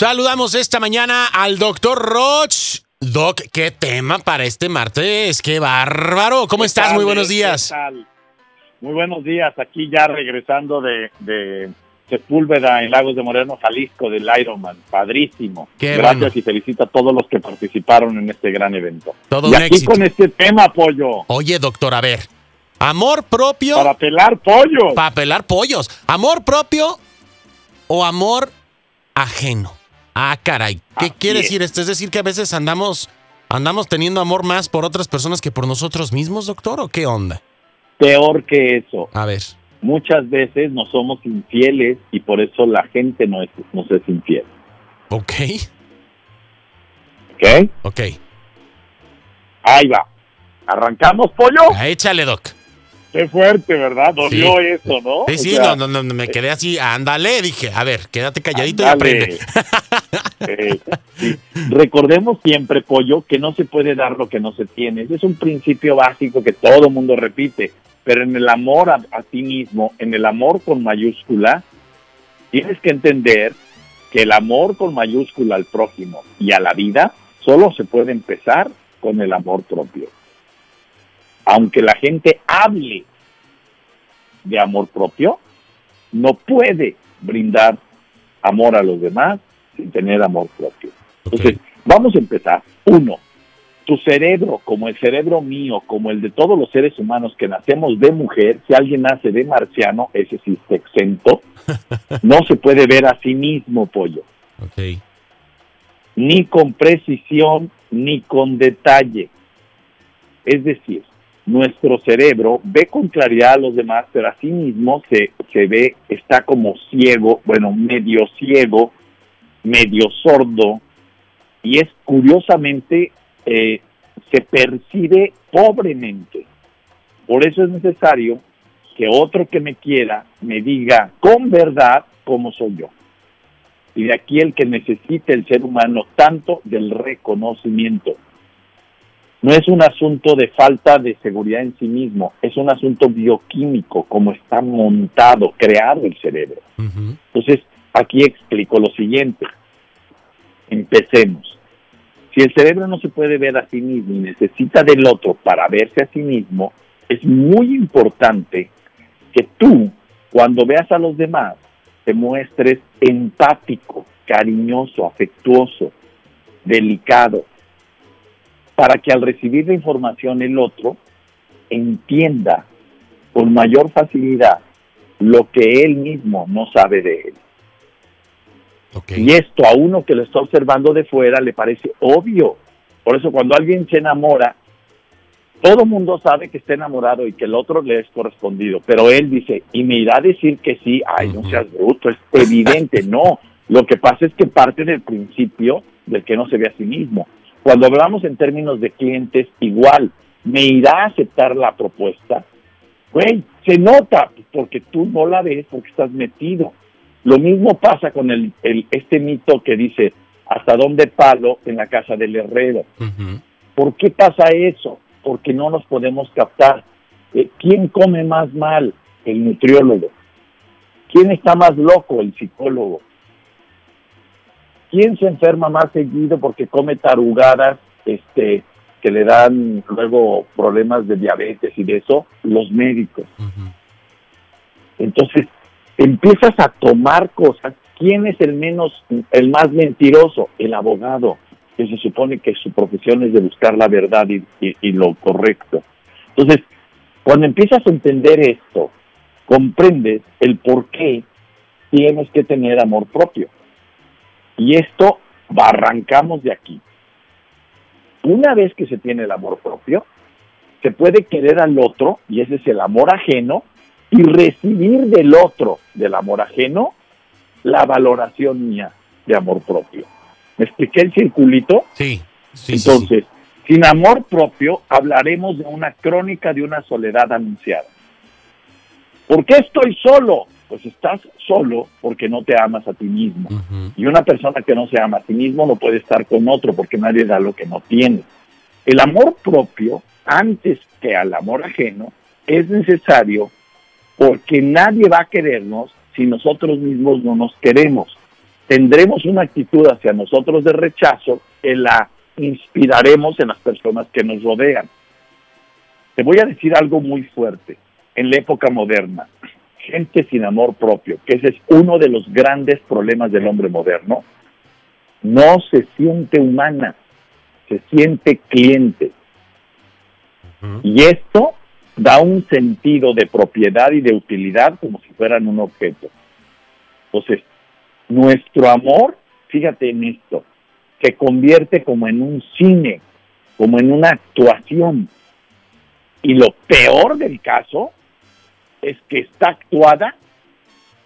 Saludamos esta mañana al doctor Roch. Doc, qué tema para este martes, qué bárbaro. ¿Cómo estás? Muy buenos días. Muy buenos días. Aquí ya regresando de Sepúlveda, en Lagos de Moreno, Jalisco, del Ironman. Padrísimo. Qué gracias bueno. Y felicito a todos los que participaron en este gran evento. Todo y un aquí éxito. Con este tema, pollo. Oye, doctor, a ver. Amor propio. Para pelar pollos. Para pelar pollos. Amor propio o amor ajeno. Ah, caray. ¿Qué así quiere decir esto? Es decir, que a veces andamos teniendo amor más por otras personas que por nosotros mismos, doctor, ¿o qué onda? Peor que eso. A ver. Muchas veces nos somos infieles y por eso la gente nos es infiel. Ok. ¿Ok? Ok. Ahí va. ¿Arrancamos, pollo? Échale, doc. Qué fuerte, ¿verdad? Dolió sí. Eso, ¿no? Sí, sí, o sea, no, me quedé así, ándale, dije, a ver, quédate calladito andale. Y aprende. Sí. Recordemos siempre, pollo, que no se puede dar lo que no se tiene. Es un principio básico que todo mundo repite, pero en el amor a ti mismo, en el amor con mayúscula, tienes que entender que el amor con mayúscula al prójimo y a la vida solo se puede empezar con el amor propio. Aunque la gente hable de amor propio, no puede brindar amor a los demás sin tener amor propio. Okay. Entonces, vamos a empezar. 1. Tu cerebro, como el cerebro mío, como el de todos los seres humanos que nacemos de mujer, si alguien nace de marciano, ese sí está exento, no se puede ver a sí mismo, pollo. Okay. Ni con precisión, ni con detalle. Es decir, nuestro cerebro ve con claridad a los demás, pero a sí mismo se ve, está como ciego, bueno, medio ciego, medio sordo, y es curiosamente, se percibe pobremente. Por eso es necesario que otro que me quiera me diga con verdad cómo soy yo. Y de aquí el que necesite el ser humano tanto del reconocimiento. No es un asunto de falta de seguridad en sí mismo, es un asunto bioquímico, como está montado, creado el cerebro. Uh-huh. Entonces, aquí explico lo siguiente. Empecemos. Si el cerebro no se puede ver a sí mismo y necesita del otro para verse a sí mismo, es muy importante que tú, cuando veas a los demás, te muestres empático, cariñoso, afectuoso, delicado, para que al recibir la información el otro entienda con mayor facilidad lo que él mismo no sabe de él. Okay. Y esto a uno que lo está observando de fuera le parece obvio. Por eso cuando alguien se enamora, todo mundo sabe que está enamorado y que el otro le es correspondido. Pero él dice, y me irá a decir que sí, ay, no seas bruto, es evidente. No, lo que pasa es que parte del principio del que no se ve a sí mismo. Cuando hablamos en términos de clientes, igual, ¿me irá a aceptar la propuesta? Güey, se nota, porque tú no la ves, porque estás metido. Lo mismo pasa con este mito que dice, ¿hasta dónde palo en la casa del herrero? Uh-huh. ¿Por qué pasa eso? Porque no nos podemos captar. ¿Quién come más mal? El nutriólogo. ¿Quién está más loco? El psicólogo. ¿Quién se enferma más seguido porque come tarugadas que le dan luego problemas de diabetes y de eso? Los médicos. Uh-huh. Entonces, empiezas a tomar cosas. ¿Quién es el más mentiroso? El abogado, que se supone que su profesión es de buscar la verdad y lo correcto. Entonces, cuando empiezas a entender esto, comprendes el por qué tienes que tener amor propio. Y esto arrancamos de aquí. Una vez que se tiene el amor propio, se puede querer al otro, y ese es el amor ajeno, y recibir del otro, del amor ajeno, la valoración mía de amor propio. ¿Me expliqué el circulito? Sí. Sí. Entonces, sí. Sin amor propio hablaremos de una crónica de una soledad anunciada. ¿Por qué estoy solo? Pues estás solo porque no te amas a ti mismo. Uh-huh. Y una persona que no se ama a sí mismo no puede estar con otro porque nadie da lo que no tiene. El amor propio, antes que al amor ajeno, es necesario porque nadie va a querernos si nosotros mismos no nos queremos. tendremos una actitud hacia nosotros de rechazo que la inspiraremos en las personas que nos rodean. Te voy a decir algo muy fuerte. En la época moderna, gente sin amor propio, que ese es uno de los grandes problemas del hombre moderno, no se siente humana, se siente cliente. Y esto da un sentido de propiedad y de utilidad como si fueran un objeto. Entonces, nuestro amor, fíjate en esto, se convierte como en un cine, como en una actuación. Y lo peor del caso es que está actuada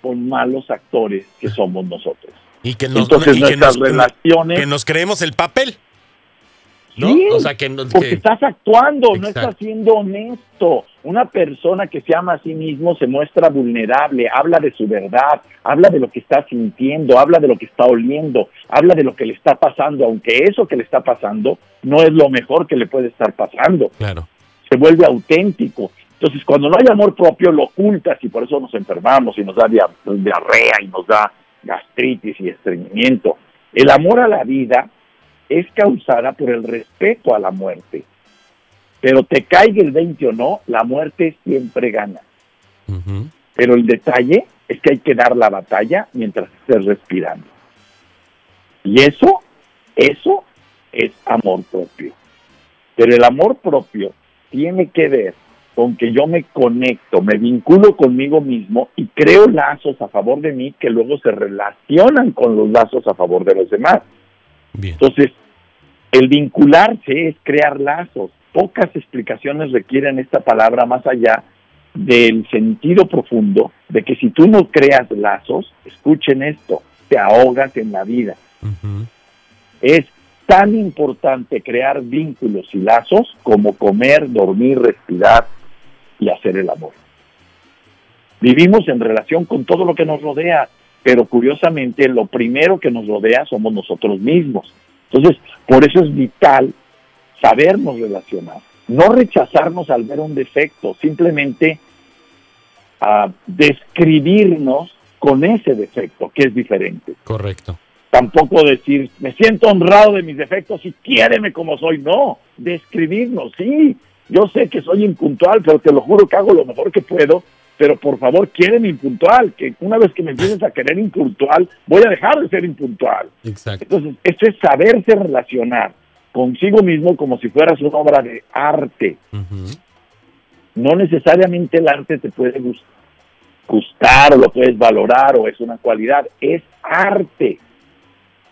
con malos actores que somos nosotros. Y que nos, entonces, y nuestras relaciones... Que nos creemos el papel, ¿no? Sí, o sea, porque estás actuando, exacto, no estás siendo honesto. Una persona que se ama a sí mismo se muestra vulnerable, habla de su verdad, habla de lo que está sintiendo, habla de lo que está oliendo, habla de lo que le está pasando, aunque eso que le está pasando no es lo mejor que le puede estar pasando. Claro. Se vuelve auténtico. Entonces, cuando no hay amor propio, lo ocultas y por eso nos enfermamos y nos da diarrea y nos da gastritis y estreñimiento. El amor a la vida es causada por el respeto a la muerte. Pero te caiga el 20 o no, la muerte siempre gana. Uh-huh. Pero el detalle es que hay que dar la batalla mientras estés respirando. Y eso es amor propio. Pero el amor propio tiene que ver con que yo me conecto, me vinculo conmigo mismo y creo lazos a favor de mí que luego se relacionan con los lazos a favor de los demás. Bien. Entonces, el vincularse es crear lazos. Pocas explicaciones requieren esta palabra más allá del sentido profundo de que si tú no creas lazos, escuchen esto, te ahogas en la vida. Uh-huh. Es tan importante crear vínculos y lazos como comer, dormir, respirar y hacer el amor. Vivimos en relación con todo lo que nos rodea, pero curiosamente lo primero que nos rodea somos nosotros mismos. Entonces, por eso es vital sabernos relacionar, no rechazarnos al ver un defecto, simplemente describirnos con ese defecto, que es diferente. Correcto. Tampoco decir, me siento honrado de mis defectos y quiéreme como soy. No, describirnos, sí. Yo sé que soy impuntual, pero te lo juro que hago lo mejor que puedo. Pero por favor, quiéreme impuntual, que una vez que me empieces a querer impuntual, voy a dejar de ser impuntual. Exacto. Entonces, eso es saberse relacionar consigo mismo como si fueras una obra de arte. Uh-huh. No necesariamente el arte te puede gustar o lo puedes valorar o es una cualidad, es arte.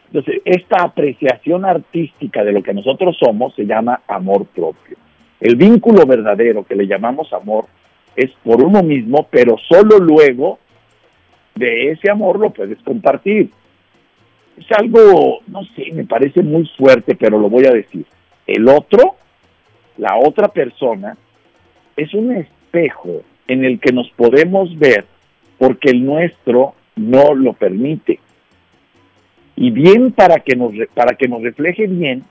Entonces, esta apreciación artística de lo que nosotros somos se llama amor propio. El vínculo verdadero que le llamamos amor es por uno mismo, pero solo luego de ese amor lo puedes compartir. Es algo, no sé, me parece muy fuerte, pero lo voy a decir. El otro, la otra persona, es un espejo en el que nos podemos ver porque el nuestro no lo permite. Y bien, para que nos refleje bien,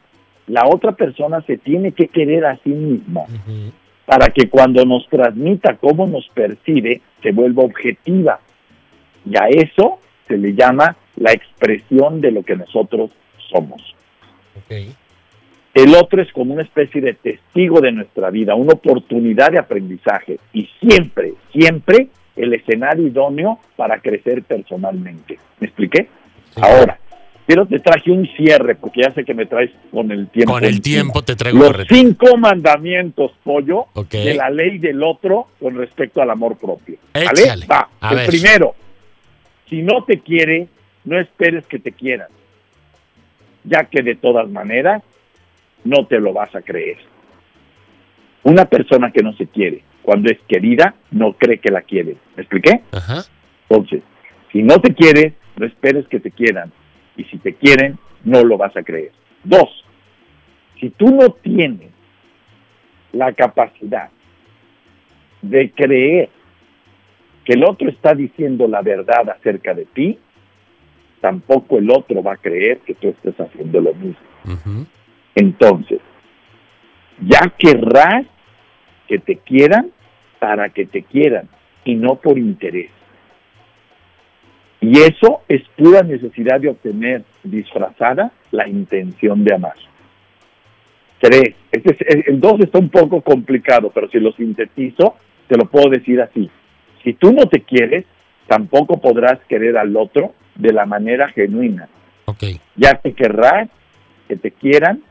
la otra persona se tiene que querer a sí misma, uh-huh, para que cuando nos transmita cómo nos percibe, se vuelva objetiva. Y a eso se le llama la expresión de lo que nosotros somos. Okay. El otro es como una especie de testigo de nuestra vida, una oportunidad de aprendizaje. Y siempre, siempre el escenario idóneo para crecer personalmente. ¿Me expliqué? Sí. Ahora, pero te traje un cierre, porque ya sé que me traes con el tiempo. Con el tiempo te traigo. Los 5 mandamientos, pollo, okay, de la ley del otro con respecto al amor propio. Échale. ¿Vale? Va. El primero, si no te quiere, no esperes que te quieran, ya que de todas maneras no te lo vas a creer. Una persona que no se quiere, cuando es querida, no cree que la quiere. ¿Me expliqué? Ajá. Entonces, si no te quieres, no esperes que te quieran. Y si te quieren, no lo vas a creer. 2. Si tú no tienes la capacidad de creer que el otro está diciendo la verdad acerca de ti, tampoco el otro va a creer que tú estés haciendo lo mismo. Uh-huh. Entonces, ya querrás que te quieran para que te quieran y no por interés. Y eso es pura necesidad de obtener disfrazada la intención de amar. 3. El 2 está un poco complicado, pero si lo sintetizo, te lo puedo decir así. Si tú no te quieres, tampoco podrás querer al otro de la manera genuina. Okay. Ya te querrás que te quieran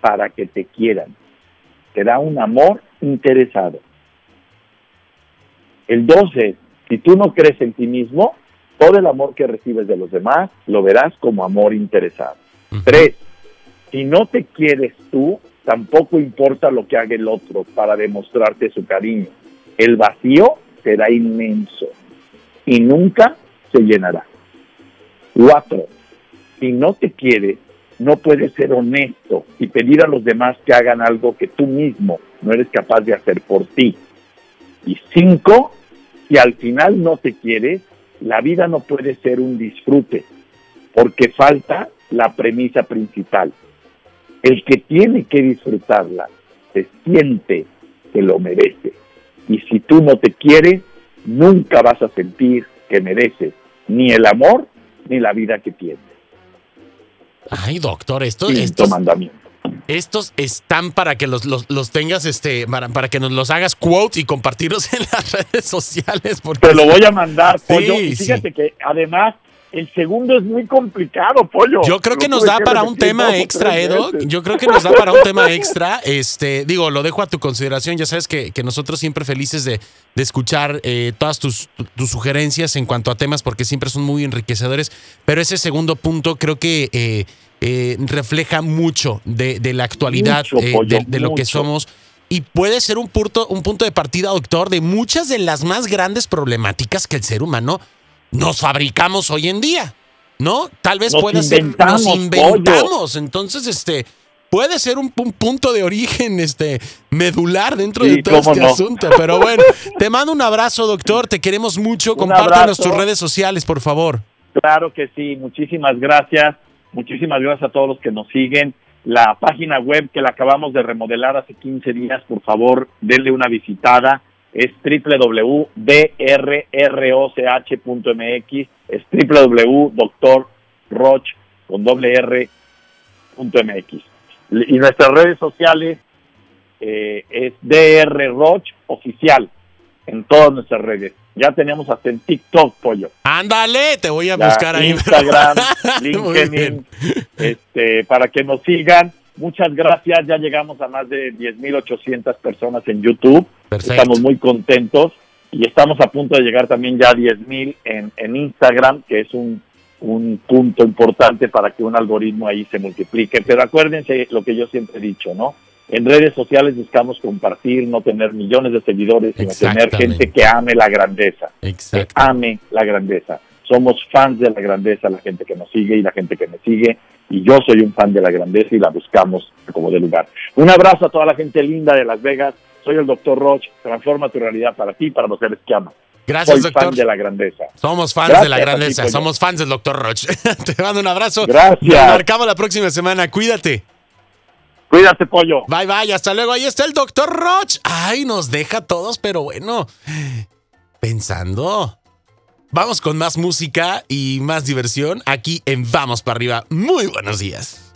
para que te quieran. Será un amor interesado. El 12, si tú no crees en ti mismo, todo el amor que recibes de los demás lo verás como amor interesado. 3, si no te quieres tú, tampoco importa lo que haga el otro para demostrarte su cariño. El vacío será inmenso y nunca se llenará. 4, si no te quieres, no puedes ser honesto y pedir a los demás que hagan algo que tú mismo no eres capaz de hacer por ti. Y 5, si al final no te quieres, la vida no puede ser un disfrute, porque falta la premisa principal. El que tiene que disfrutarla se siente que lo merece. Y si tú no te quieres, nunca vas a sentir que mereces ni el amor ni la vida que tienes. Ay, doctor, estos están para que los tengas, para que nos los hagas quote y compartirlos en las redes sociales. Porque te lo voy a mandar, Pollo. Sí, y fíjate que además el segundo es muy complicado, Pollo. Yo creo que nos da para un tema extra, Edo. Yo creo que nos da para un tema extra. Digo, lo dejo a tu consideración. Ya sabes que nosotros siempre felices de escuchar todas tus sugerencias en cuanto a temas, porque siempre son muy enriquecedores. Pero ese segundo punto creo que refleja mucho de la actualidad, de lo que somos, y puede ser un punto de partida, doctor, de muchas de las más grandes problemáticas que el ser humano nos fabricamos hoy en día, ¿no? Tal vez nos inventamos. Entonces, puede ser un punto de origen medular dentro de todo este asunto. Pero bueno, te mando un abrazo, doctor, te queremos mucho. Compártanos tus redes sociales, por favor. Claro que sí, muchísimas gracias. Muchísimas gracias a todos los que nos siguen. La página web que la acabamos de remodelar hace 15 días, por favor, denle una visitada. Es www.drroch.mx, es www.drroch.mx. Y nuestras redes sociales es drroch oficial en todas nuestras redes. Ya tenemos hasta en TikTok, Pollo. Ándale, te voy a buscar ahí. Instagram, LinkedIn, para que nos sigan. Muchas gracias, ya llegamos a más de 10,800 personas en YouTube. Perfecto. Estamos muy contentos y estamos a punto de llegar también ya a 10,000 en Instagram, que es un punto importante para que un algoritmo ahí se multiplique. Pero acuérdense lo que yo siempre he dicho, ¿no? En redes sociales buscamos compartir, no tener millones de seguidores, sino tener gente que ame la grandeza. Que ame la grandeza. Somos fans de la grandeza, la gente que nos sigue y la gente que me sigue. Y yo soy un fan de la grandeza y la buscamos como de lugar. Un abrazo a toda la gente linda de Las Vegas. Soy el Dr. Roch. Transforma tu realidad para ti y para los seres que amas. Gracias, doctor. Soy fan de la grandeza. Somos fans de la grandeza. Somos fans del Dr. Roch. Te mando un abrazo. Gracias. Nos marcamos la próxima semana. Cuídate. Cuídate, Pollo. Bye, bye. Hasta luego. Ahí está el Dr. Roch. Ay, nos deja a todos, pero bueno, pensando. Vamos con más música y más diversión aquí en Vamos para Arriba. Muy buenos días.